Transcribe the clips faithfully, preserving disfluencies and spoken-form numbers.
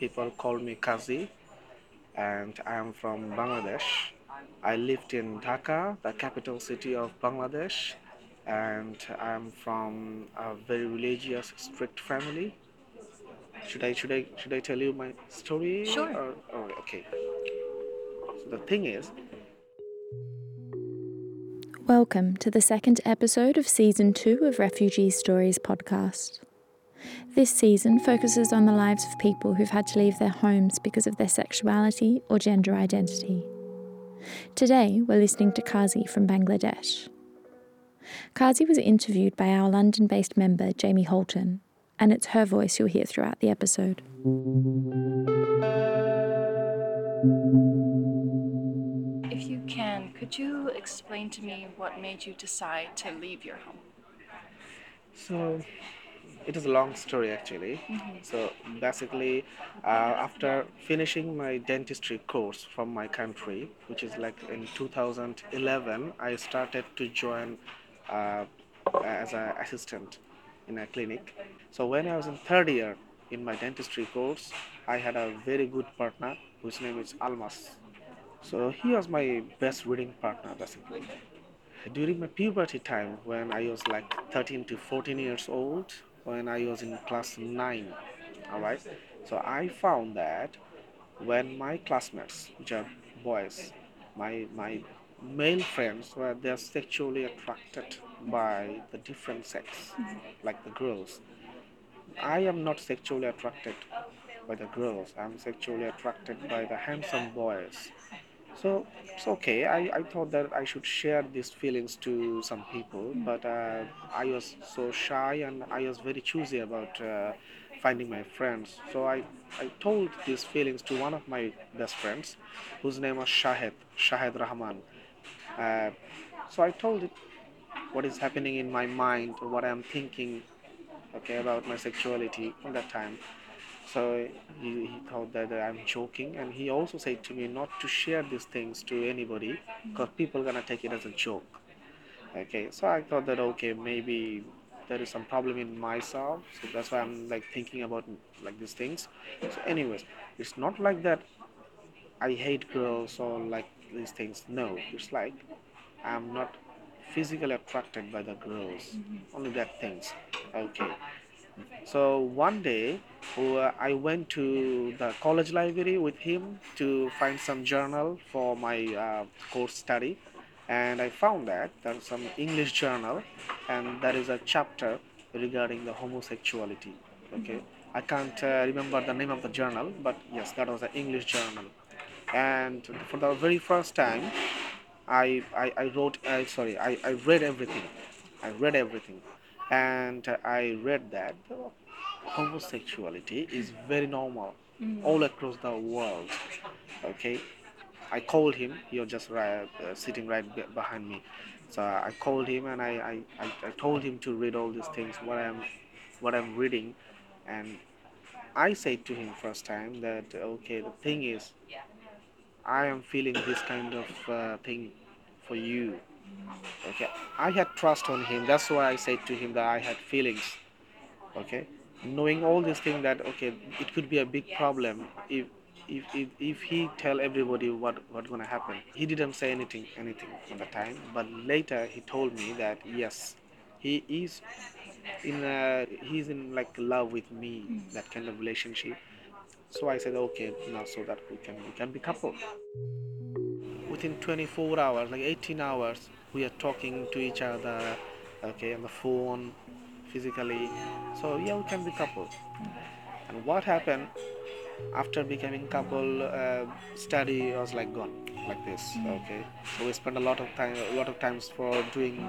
People call me Kazi, and I am from Bangladesh. I lived in Dhaka, the capital city of Bangladesh, and I am from a very religious, strict family. Should I should I should I tell you my story? Sure. Or, or, okay. So the thing is. Welcome to the second episode of Season two of Refugee Stories podcast. This season focuses on the lives of people who've had to leave their homes because of their sexuality or gender identity. Today, we're listening to Kazi from Bangladesh. Kazi was interviewed by our London-based member, Jamie Holton, and it's her voice you'll hear throughout the episode. If you can, could you explain to me what made you decide to leave your home? So, it is a long story actually. Mm-hmm. So basically, uh, after finishing my dentistry course from my country, which is like in two thousand eleven, I started to join uh, as an assistant in a clinic. So when I was in third year in my dentistry course, I had a very good partner whose name is Almas. So he was my best reading partner basically. During my puberty time, when I was like thirteen to fourteen years old, when I was in class nine, all right? So I found that when my classmates, which are boys, my my male friends, were they're sexually attracted by the different sex, mm-hmm. like the girls. I am not sexually attracted by the girls. I'm sexually attracted by the handsome boys. So it's okay, I, I thought that I should share these feelings to some people, but uh, I was so shy and I was very choosy about uh, finding my friends. So I, I told these feelings to one of my best friends, whose name was Shahid, Shahid Rahman. Uh, so I told it what is happening in my mind, what I am thinking okay, about my sexuality at that time. So he, he thought that I'm joking, and he also said to me not to share these things to anybody because people are going to take it as a joke. Okay, so I thought that, okay, maybe there is some problem in myself, so that's why I'm like thinking about like these things. So anyways, it's not like that I hate girls or like these things. No, it's like I'm not physically attracted by the girls, mm-hmm. only that things. Okay. So one day, uh, I went to the college library with him to find some journal for my uh, course study, and I found that there's some English journal, and there is a chapter regarding the homosexuality. Okay, I can't uh, remember the name of the journal, but yes, that was an English journal. And for the very first time, I I, I wrote. Uh, sorry, I, I read everything. I read everything. And I read that homosexuality is very normal mm-hmm. all across the world, okay? I called him, he was just right, uh, sitting right behind me. So I called him and I, I, I told him to read all these things, what I'm, what I'm reading. And I said to him first time that, okay, the thing is, I am feeling this kind of uh, thing for you. Okay, I had trust on him. That's why I said to him that I had feelings. Okay, knowing all these things that okay, it could be a big problem if if if, if he tell everybody what what's gonna happen. He didn't say anything anything at the time, but later he told me that yes, he is in a, he's in like love with me, that kind of relationship. So I said okay, now so that we can we can be couple. Within twenty-four hours, like eighteen hours, we are talking to each other, okay, on the phone, physically. So yeah, we can be couple. And what happened after becoming couple? Uh, study was like gone, like this. Okay, so we spent a lot of time, a lot of times for doing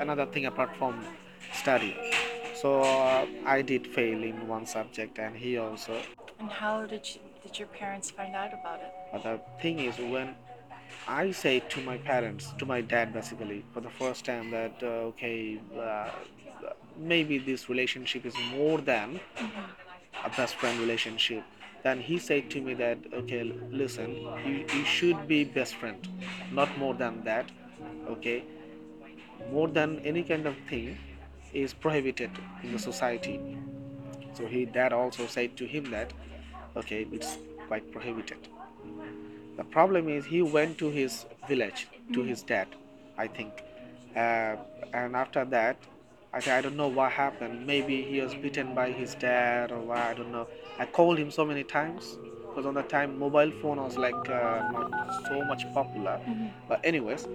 another thing apart from study. So uh, I did fail in one subject, and he also. And how did you, did your parents find out about it? But the thing is when. I say to my parents, to my dad basically, for the first time that, uh, okay, uh, maybe this relationship is more than a best friend relationship. Then he said to me that, okay, listen, you, you should be best friend, not more than that, okay? More than any kind of thing is prohibited in the society. So he, dad also said to him that, Okay, it's quite prohibited. The problem is he went to his village, to his dad, I think. Uh, and after that, I said, I don't know what happened. Maybe he was beaten by his dad or what, I don't know. I called him so many times because on the time mobile phone was like uh, not so much popular. Mm-hmm. But anyways,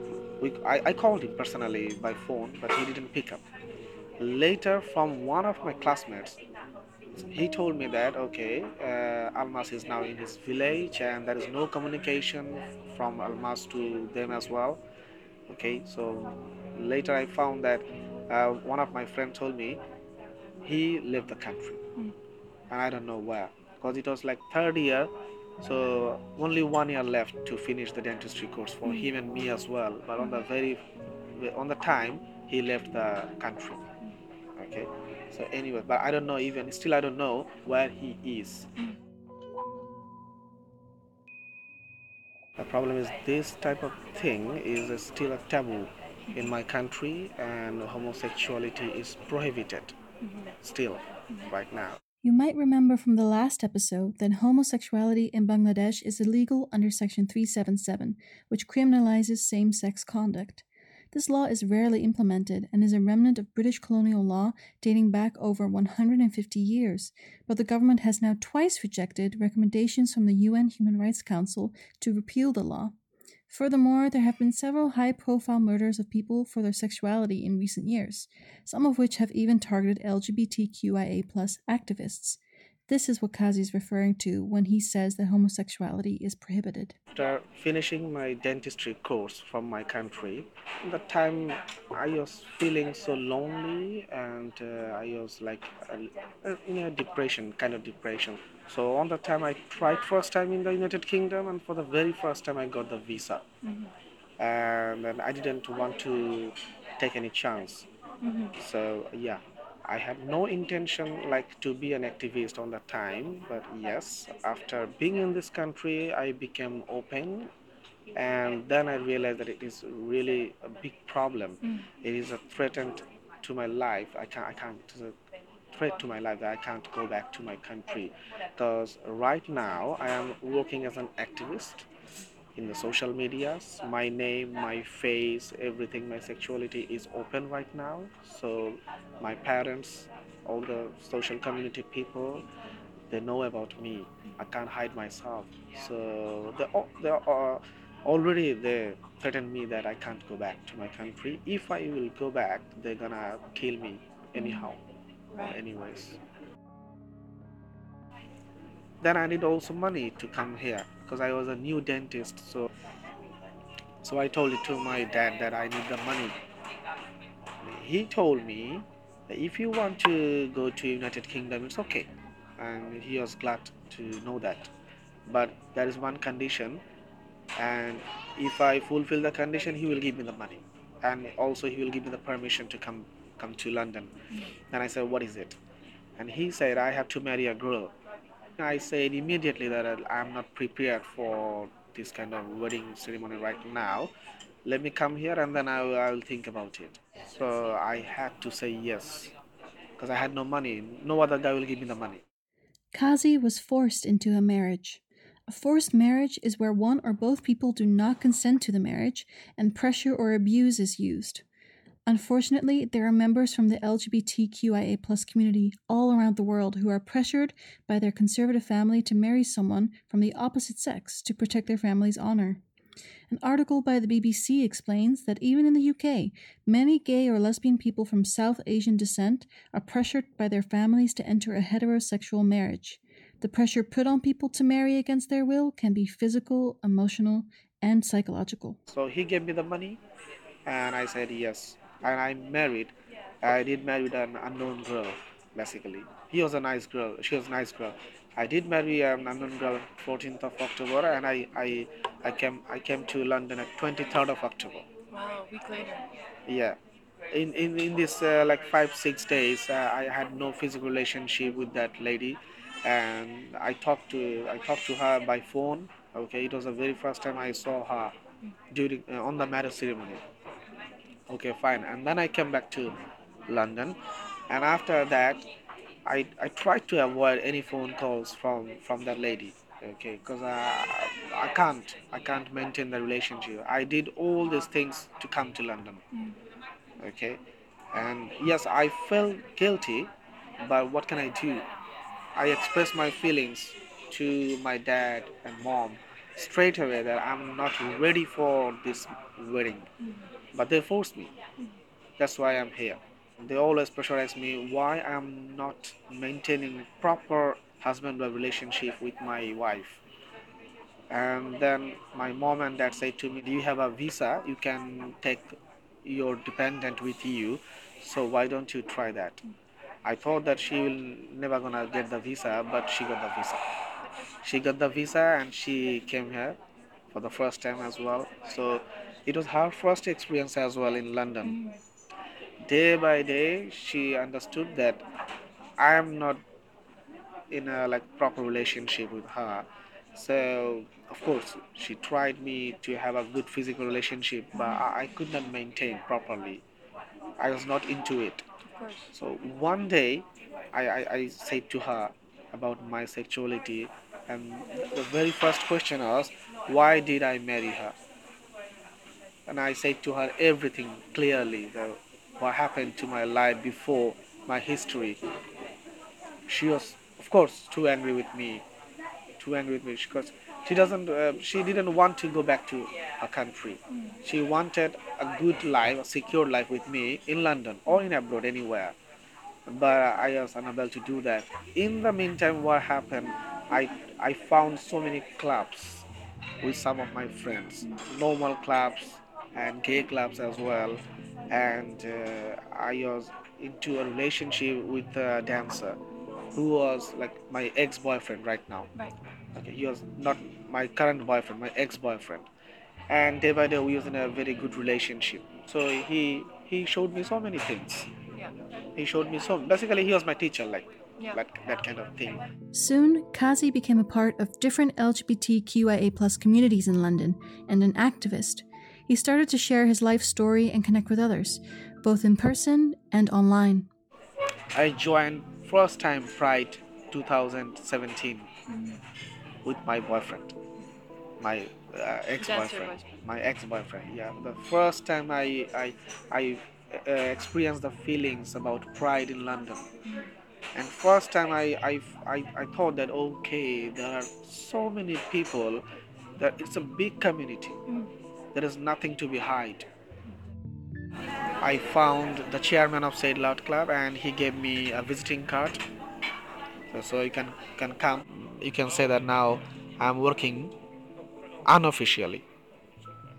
we, I, I called him personally by phone, but he didn't pick up. Later, from one of my classmates, he told me that, okay, uh, Almas is now in his village and there is no communication from Almas to them as well. Okay, so later I found that uh, one of my friends told me he left the country. Mm. And I don't know where, because it was like third year, so only one year left to finish the dentistry course for him and me as well. But on the very, on the time, he left the country. Okay. So anyway, but I don't know even, still I don't know where he is. Mm. The problem is this type of thing is still a taboo in my country, and homosexuality is prohibited mm-hmm. still mm-hmm. right now. You might remember from the last episode that homosexuality in Bangladesh is illegal under Section three seventy-seven, which criminalizes same-sex conduct. This law is rarely implemented and is a remnant of British colonial law dating back over one hundred fifty years, but the government has now twice rejected recommendations from the U N Human Rights Council to repeal the law. Furthermore, there have been several high-profile murders of people for their sexuality in recent years, some of which have even targeted L G B T Q I A plus activists. This is what Kazi is referring to when he says that homosexuality is prohibited. After finishing my dentistry course from my country, at that time I was feeling so lonely and uh, I was like uh, in a depression, kind of depression. So on that time I tried first time in the United Kingdom, and for the very first time I got the visa. Mm-hmm. And, and I didn't want to take any chance. Mm-hmm. So yeah. I had no intention like to be an activist on that time, but yes, after being in this country, I became open, and then I realized that it is really a big problem. Mm. It is a threat to my life. I can't, I can't, it's a threat to my life that I can't go back to my country, because right now I am working as an activist in the social medias. My name, my face, everything, my sexuality is open right now. So my parents, all the social community people, they know about me. I can't hide myself. So they, they are already they threatened me that I can't go back to my country. If I will go back, they're gonna kill me anyhow, right. Anyways. Then I need also money to come here, because I was a new dentist, so so I told it to my dad that I need the money. He told me that if you want to go to United Kingdom, it's okay, and he was glad to know that. But there is one condition, and if I fulfill the condition, he will give me the money, and also he will give me the permission to come come to London. And I said, what is it? And he said, I have to marry a girl. I said immediately that I'm not prepared for this kind of wedding ceremony right now. Let me come here and then I'll, I'll think about it. So I had to say yes, because I had no money. No other guy will give me the money. Kazi was forced into a marriage. A forced marriage is where one or both people do not consent to the marriage and pressure or abuse is used. Unfortunately, there are members from the L G B T Q I A plus community all around the world who are pressured by their conservative family to marry someone from the opposite sex to protect their family's honor. An article by the B B C explains that even in the U K, many gay or lesbian people from South Asian descent are pressured by their families to enter a heterosexual marriage. The pressure put on people to marry against their will can be physical, emotional, and psychological. So he gave me the money, and I said yes. And I married, I did marry an unknown girl, basically. He was a nice girl, she was a nice girl. I did marry an unknown girl on fourteenth of October, and I, I, I came I came to London on twenty-third of October. Wow, a week later. Yeah. In in, in this uh, like five, six days, uh, I had no physical relationship with that lady. And I talked to I talked to her by phone. Okay, it was the very first time I saw her during uh, on the marriage ceremony. Okay, fine. And then I came back to London, and after that I, I tried to avoid any phone calls from, from that lady, okay, because I, I can't, I can't maintain the relationship. I did all these things to come to London, mm. okay, and yes, I felt guilty, but what can I do? I expressed my feelings to my dad and mom straight away that I'm not ready for this wedding, mm. but they forced me. Mm. That's why I'm here. They always pressurize me why I'm not maintaining proper husband-wife relationship with my wife. And then my mom and dad said to me, do you have a visa? You can take your dependent with you, so why don't you try that? I thought that she will never gonna get the visa, but she got the visa. She got the visa and she came here for the first time as well. So it was her first experience as well in London. Mm. Day by day, she understood that I am not in a like proper relationship with her. So, of course, she tried me to have a good physical relationship, but I, I could not maintain properly. I was not into it. Of course. So one day, I, I, I said to her about my sexuality, and the very first question was, why did I marry her? And I said to her everything clearly, that what happened to my life before, my history. She was, of course, too angry with me, too angry with me because she doesn't, uh, she didn't want to go back to her country. Mm. She wanted a good life, a secure life with me in London or in abroad, anywhere. But I was unable to do that. In the meantime, what happened? I I found so many clubs with some of my friends, normal clubs and gay clubs as well. And uh, I was into a relationship with a dancer who was like my ex-boyfriend right now. Right. Okay, he was not my current boyfriend, my ex-boyfriend. And day by day we was in a very good relationship. So he he showed me so many things. Yeah. He showed me so, basically he was my teacher, like yeah. that, that kind of thing. Soon, Kazi became a part of different L G B T Q I A plus communities in London and an activist. He started to share his life story and connect with others, both in person and online. I joined first time Pride twenty seventeen mm-hmm. with my boyfriend, my uh, ex-boyfriend, my ex-boyfriend. Yeah, the first time I I I uh, experienced the feelings about Pride in London, mm-hmm. and first time I I I, I thought that okay, there are so many people, that it's a big community. Mm-hmm. There is nothing to be hide. I found the chairman of Say It Loud Club and he gave me a visiting card. So, so you can, can come, you can say that now I'm working unofficially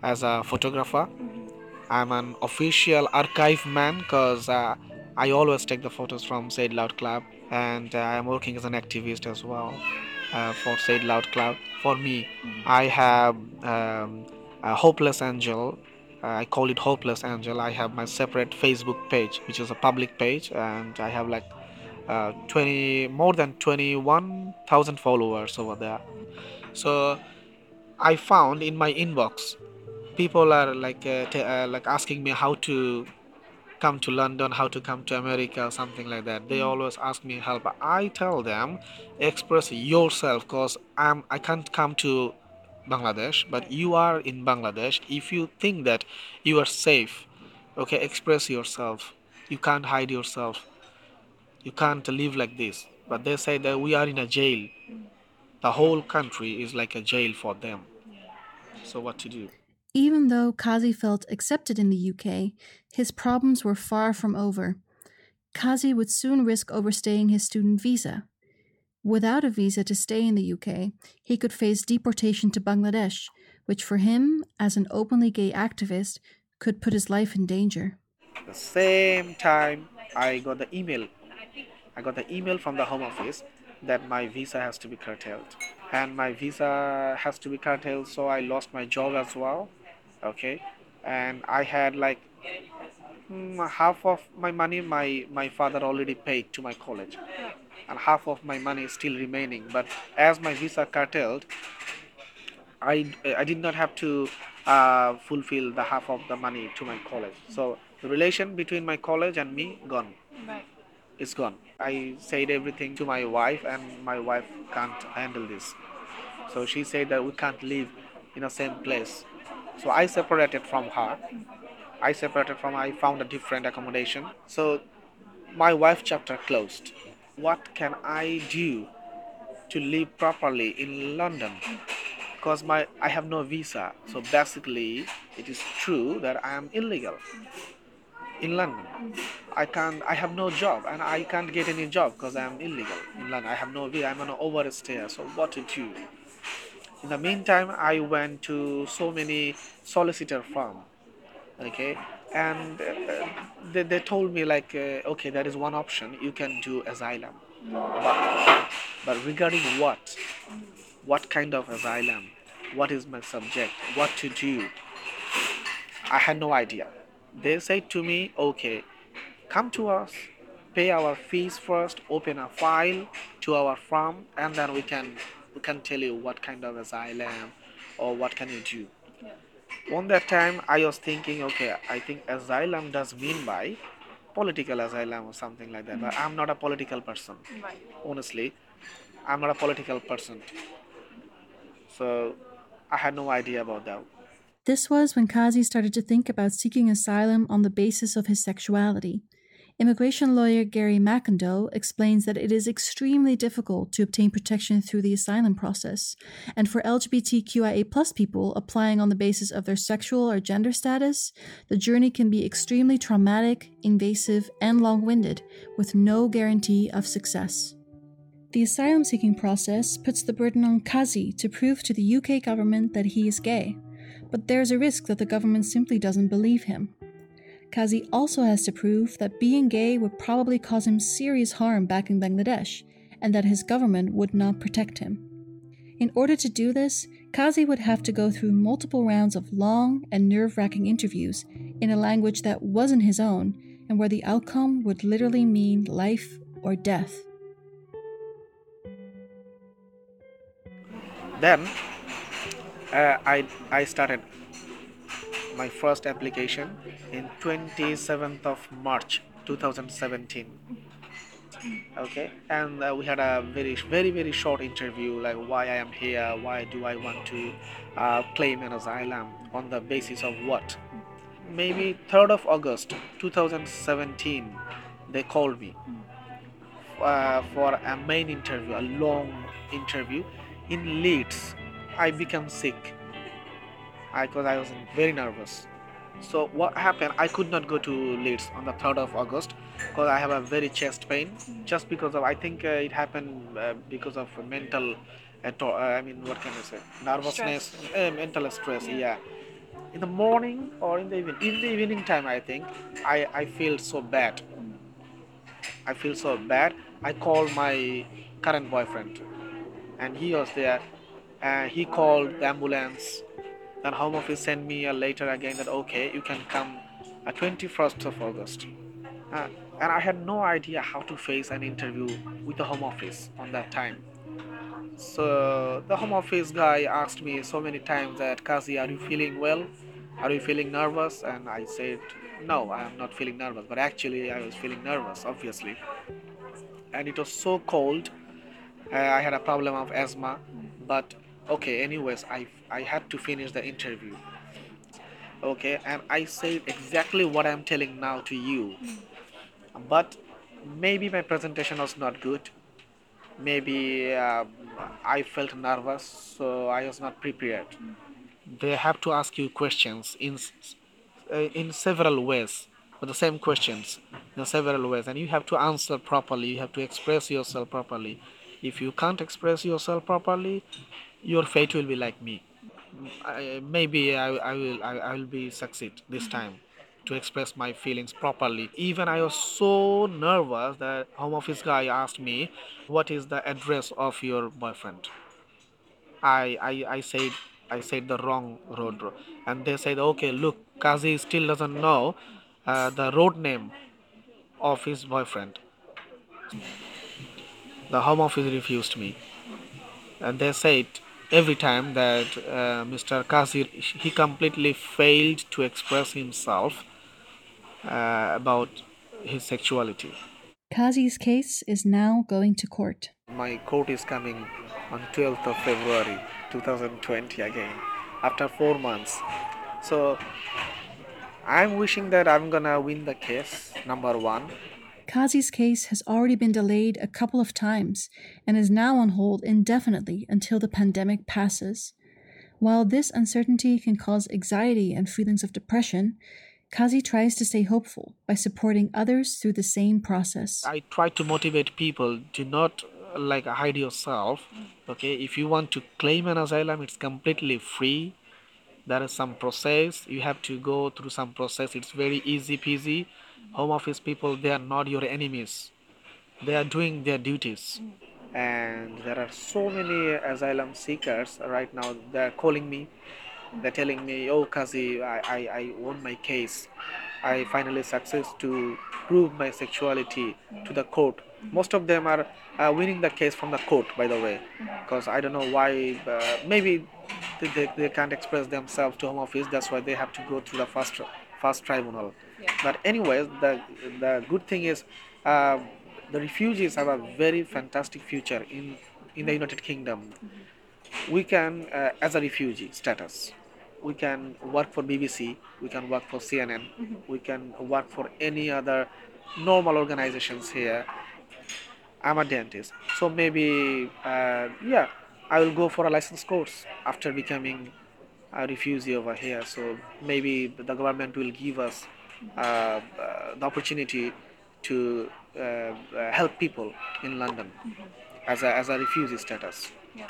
as a photographer. I'm an official archive man because uh, I always take the photos from Say It Loud Club, and uh, I'm working as an activist as well uh, for Say It Loud Club. For me, I have um, Uh, Hopeless Angel, uh, I call it Hopeless Angel. I have my separate Facebook page, which is a public page, and I have like uh, twenty more than twenty-one thousand followers over there. So I found in my inbox, people are like uh, t- uh, like asking me how to come to London, how to come to America, something like that. They always ask me help. I tell them, express yourself, cause I'm I can't come to Bangladesh, but you are in Bangladesh. If you think that you are safe, okay, express yourself. You can't hide yourself. You can't live like this. But they say that we are in a jail. The whole country is like a jail for them. So what to do? Even though Kazi felt accepted in the U K, his problems were far from over. Kazi would soon risk overstaying his student visa. Without a visa to stay in the U K, he could face deportation to Bangladesh, which for him, as an openly gay activist, could put his life in danger. The same time, I got the email. I got the email from the Home Office that my visa has to be curtailed. And my visa has to be curtailed, so I lost my job as well. Okay. And I had like mm, half of my money my, my father already paid to my college. And half of my money is still remaining. But as my visa curtailed, I, I did not have to uh, fulfill the half of the money to my college. So the relation between my college and me, gone. Right. it's gone. I said everything to my wife, and my wife can't handle this. So she said that we can't live in the same place. So I separated from her. I separated from her. I found a different accommodation. So my wife chapter closed. What can I do to live properly in London? Because my I have no visa. So basically, it is true that I am illegal in London. I can't. I have no job, and I can't get any job because I am illegal in London. I have no visa. I'm an overstayer. So what to do? In the meantime, I went to so many solicitor firm, okay, and uh, they, they told me like, uh, okay, that is one option, you can do asylum. But, but regarding what? What kind of asylum? What is my subject? What to do? I had no idea. They said to me, okay, come to us, pay our fees first, open a file to our firm, and then we can... we can tell you what kind of asylum or what can you do. Yeah. On that time, I was thinking, okay, I think asylum does mean by political asylum or something like that. Mm-hmm. But I'm not a political person. Right. Honestly, I'm not a political person. So I had no idea about that. This was when Kazi started to think about seeking asylum on the basis of his sexuality. Immigration lawyer Gary McIndoe explains that it is extremely difficult to obtain protection through the asylum process, and for L G B T Q I A plus people applying on the basis of their sexual or gender status, the journey can be extremely traumatic, invasive, and long-winded, with no guarantee of success. The asylum-seeking process puts the burden on Kazi to prove to the U K government that he is gay, but there's a risk that the government simply doesn't believe him. Kazi also has to prove that being gay would probably cause him serious harm back in Bangladesh, and that his government would not protect him. In order to do this, Kazi would have to go through multiple rounds of long and nerve-wracking interviews in a language that wasn't his own, and where the outcome would literally mean life or death. Then, uh, I, I started my first application in twenty-seventh of March twenty seventeen. Okay, and uh, we had a very, very, very short interview, like why I am here, why do I want to uh, claim an asylum, on the basis of what? Maybe third of August twenty seventeen, they called me uh, for a main interview, a long interview in Leeds. I became sick. Because I, I was very nervous. So what happened, I could not go to Leeds on the third of August because I have a very chest pain, just because of, I think uh, it happened uh, because of mental, uh, to- uh, I mean, what can I say, nervousness, uh, mental stress, yeah. yeah. In the morning or in the evening, in the evening time, I think, I, I feel so bad. I feel so bad. I called my current boyfriend, and he was there, and he called the ambulance. Then Home Office sent me a letter again that, okay, you can come on twenty-first of August. Uh, and I had no idea how to face an interview with the Home Office on that time. So the Home Office guy asked me so many times that, Kazi, are you feeling well? Are you feeling nervous? And I said, no, I am not feeling nervous. But actually, I was feeling nervous, obviously. And it was so cold. Uh, I had a problem of asthma, but okay, anyways, I, I had to finish the interview. Okay, and I said exactly what I'm telling now to you. But maybe my presentation was not good. Maybe uh, I felt nervous, so I was not prepared. They have to ask you questions in uh, in several ways, but the same questions in several ways. And you have to answer properly. You have to express yourself properly. If you can't express yourself properly, your fate will be like me. I, maybe I, I will I, I will be succeed this time to express my feelings properly. Even I was so nervous that Home Office guy asked me, what is the address of your boyfriend? I I, I said I said the wrong road. And they said, okay, look, Kazi still doesn't know uh, the road name of his boyfriend. The Home Office refused me. And they said, every time that uh, Mister Kazi, he completely failed to express himself uh, about his sexuality. Kazi's case is now going to court. My court is coming on twelfth of February two thousand twenty again, after four months. So I'm wishing that I'm gonna win the case, number one. Kazi's case has already been delayed a couple of times and is now on hold indefinitely until the pandemic passes. While this uncertainty can cause anxiety and feelings of depression, Kazi tries to stay hopeful by supporting others through the same process. I try to motivate people to not like hide yourself. Okay, if you want to claim an asylum, it's completely free. There is some process. You have to go through some process. It's very easy peasy. Home office people, they are not your enemies. They are doing their duties. And there are so many asylum seekers right now. They're calling me. They're telling me, oh, Kazi, I, I, I won my case. I finally success to prove my sexuality to the court. Most of them are uh, winning the case from the court, by the way, because I don't know why. Uh, maybe they, they, they can't express themselves to home office. That's why they have to go through the first first tribunal. Yeah. But anyways, the the good thing is uh, the refugees have a very fantastic future in, in the United Kingdom. Mm-hmm. We can, uh, as a refugee status, we can work for B B C, we can work for C N N, mm-hmm. we can work for any other normal organizations here. I'm a dentist, so maybe, uh, yeah, I will go for a licensed course after becoming a refugee over here. So maybe the government will give us uh, uh, the opportunity to uh, uh, help people in London mm-hmm. as a as a refugee status. Yeah.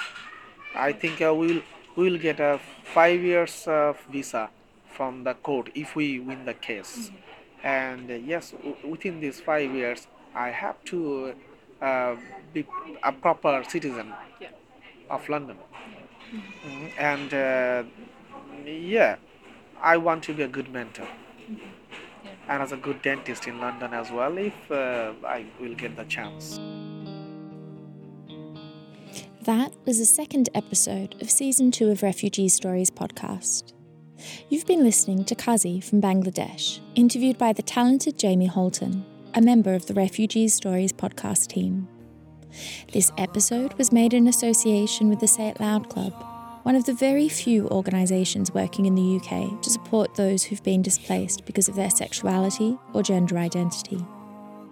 I think uh, we'll we'll get a five years of visa from the court if we win the case, mm-hmm. and uh, yes, w- within these five years, I have to. Uh, be a proper citizen yeah. of London, mm-hmm. Mm-hmm. and uh, yeah, I want to be a good mentor mm-hmm. yeah. and as a good dentist in London as well, if uh, I will get the chance. That was the second episode of season two of Refugee Stories podcast. You've been listening to Kazi from Bangladesh, interviewed by the talented Jamie Holton, a member of the Refugee Stories podcast team. This episode was made in association with the Say It Loud Club, one of the very few organisations working in the U K to support those who've been displaced because of their sexuality or gender identity.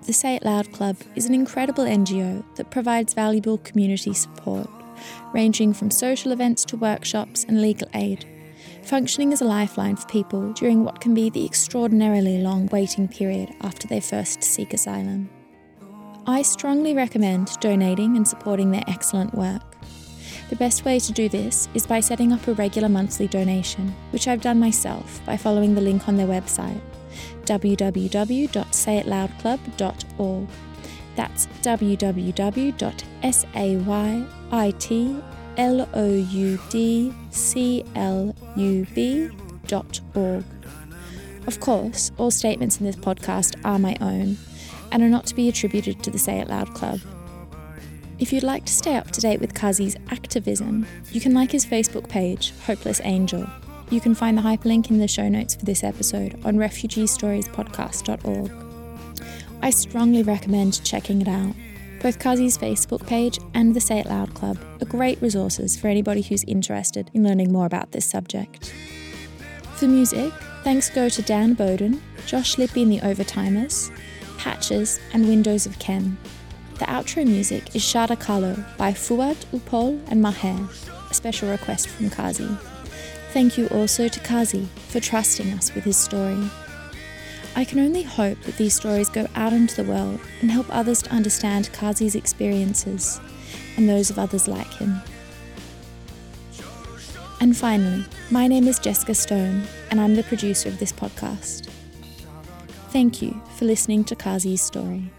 The Say It Loud Club is an incredible N G O that provides valuable community support, ranging from social events to workshops and legal aid, functioning as a lifeline for people during what can be the extraordinarily long waiting period after they first seek asylum. I strongly recommend donating and supporting their excellent work. The best way to do this is by setting up a regular monthly donation, which I've done myself by following the link on their website, w w w dot say it loud club dot org. That's w w w dot say it loud club dot org. Of course, all statements in this podcast are my own and are not to be attributed to the Say It Loud Club. If you'd like to stay up to date with Kazi's activism, you can like his Facebook page, Hopeless Angel. You can find the hyperlink in the show notes for this episode on refugee stories podcast dot org. I strongly recommend checking it out. Both Kazi's Facebook page and the Say It Loud Club are great resources for anybody who's interested in learning more about this subject. For music, thanks go to Dan Bowden, Josh Lippe and the Overtimers, Patches and Windows of Ken. The outro music is Shada Kahlo by Fuad, Upol and Maher, a special request from Kazi. Thank you also to Kazi for trusting us with his story. I can only hope that these stories go out into the world and help others to understand Kazi's experiences and those of others like him. And finally, my name is Jessica Stone, and I'm the producer of this podcast. Thank you for listening to Kazi's story.